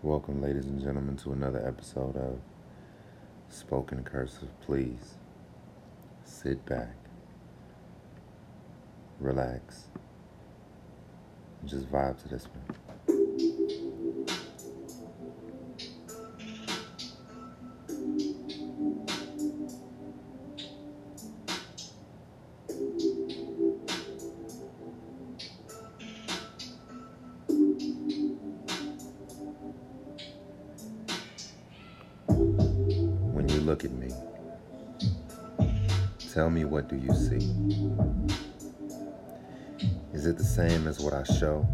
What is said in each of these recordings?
Welcome, ladies and gentlemen, to another episode of Spoken Cursive. Please sit back, relax, and just vibe to this one. Look at me. Tell me, what do you see? Is it the same as what I show?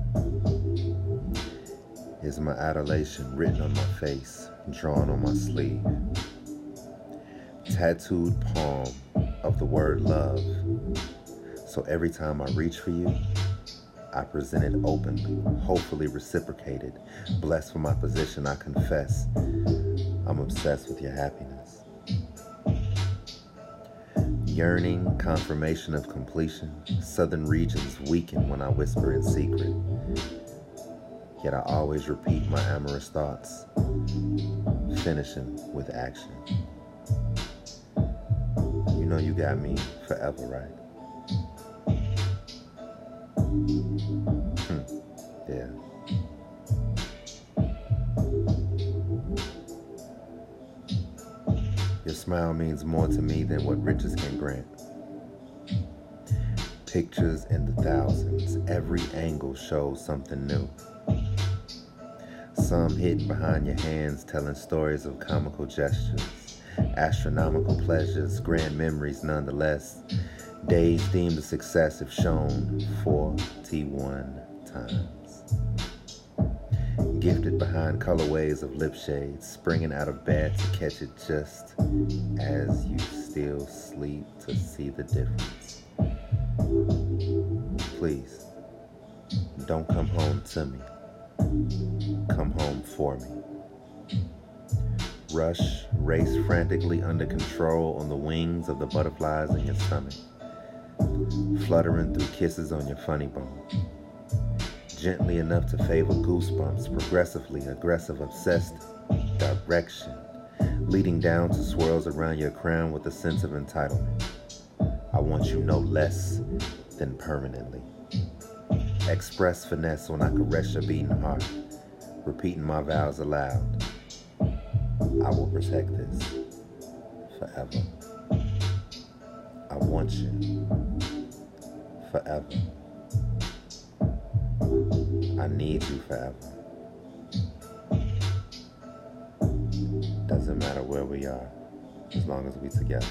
Is my adulation written on my face, drawn on my sleeve? Tattooed palm of the word love. So every time I reach for you, I present it openly, hopefully reciprocated. Blessed for my position, I confess. I'm obsessed with your happiness. Yearning, confirmation of completion. Southern regions weaken when I whisper in secret. Yet I always repeat my amorous thoughts, finishing with action. You know you got me forever, right? Yeah. Your smile means more to me than what riches can grant. Pictures in the thousands, every angle shows something new. Some hidden behind your hands, telling stories of comical gestures, astronomical pleasures, grand memories nonetheless. Days deemed a success if shown 41 times. Gifted behind colorways of lip shades, springing out of bed to catch it just as you still sleep to see the difference. Please, don't come home to me. Come home for me. Rush, race frantically under control on the wings of the butterflies in your stomach, fluttering through kisses on your funny bone. Gently enough to favor goosebumps, progressively aggressive, obsessed direction, leading down to swirls around your crown with a sense of entitlement. I want you no less than permanently. Express finesse when I caress your beating heart, repeating my vows aloud. I will protect this forever. I want you forever. I need you forever. Doesn't matter where we are, as long as we're together.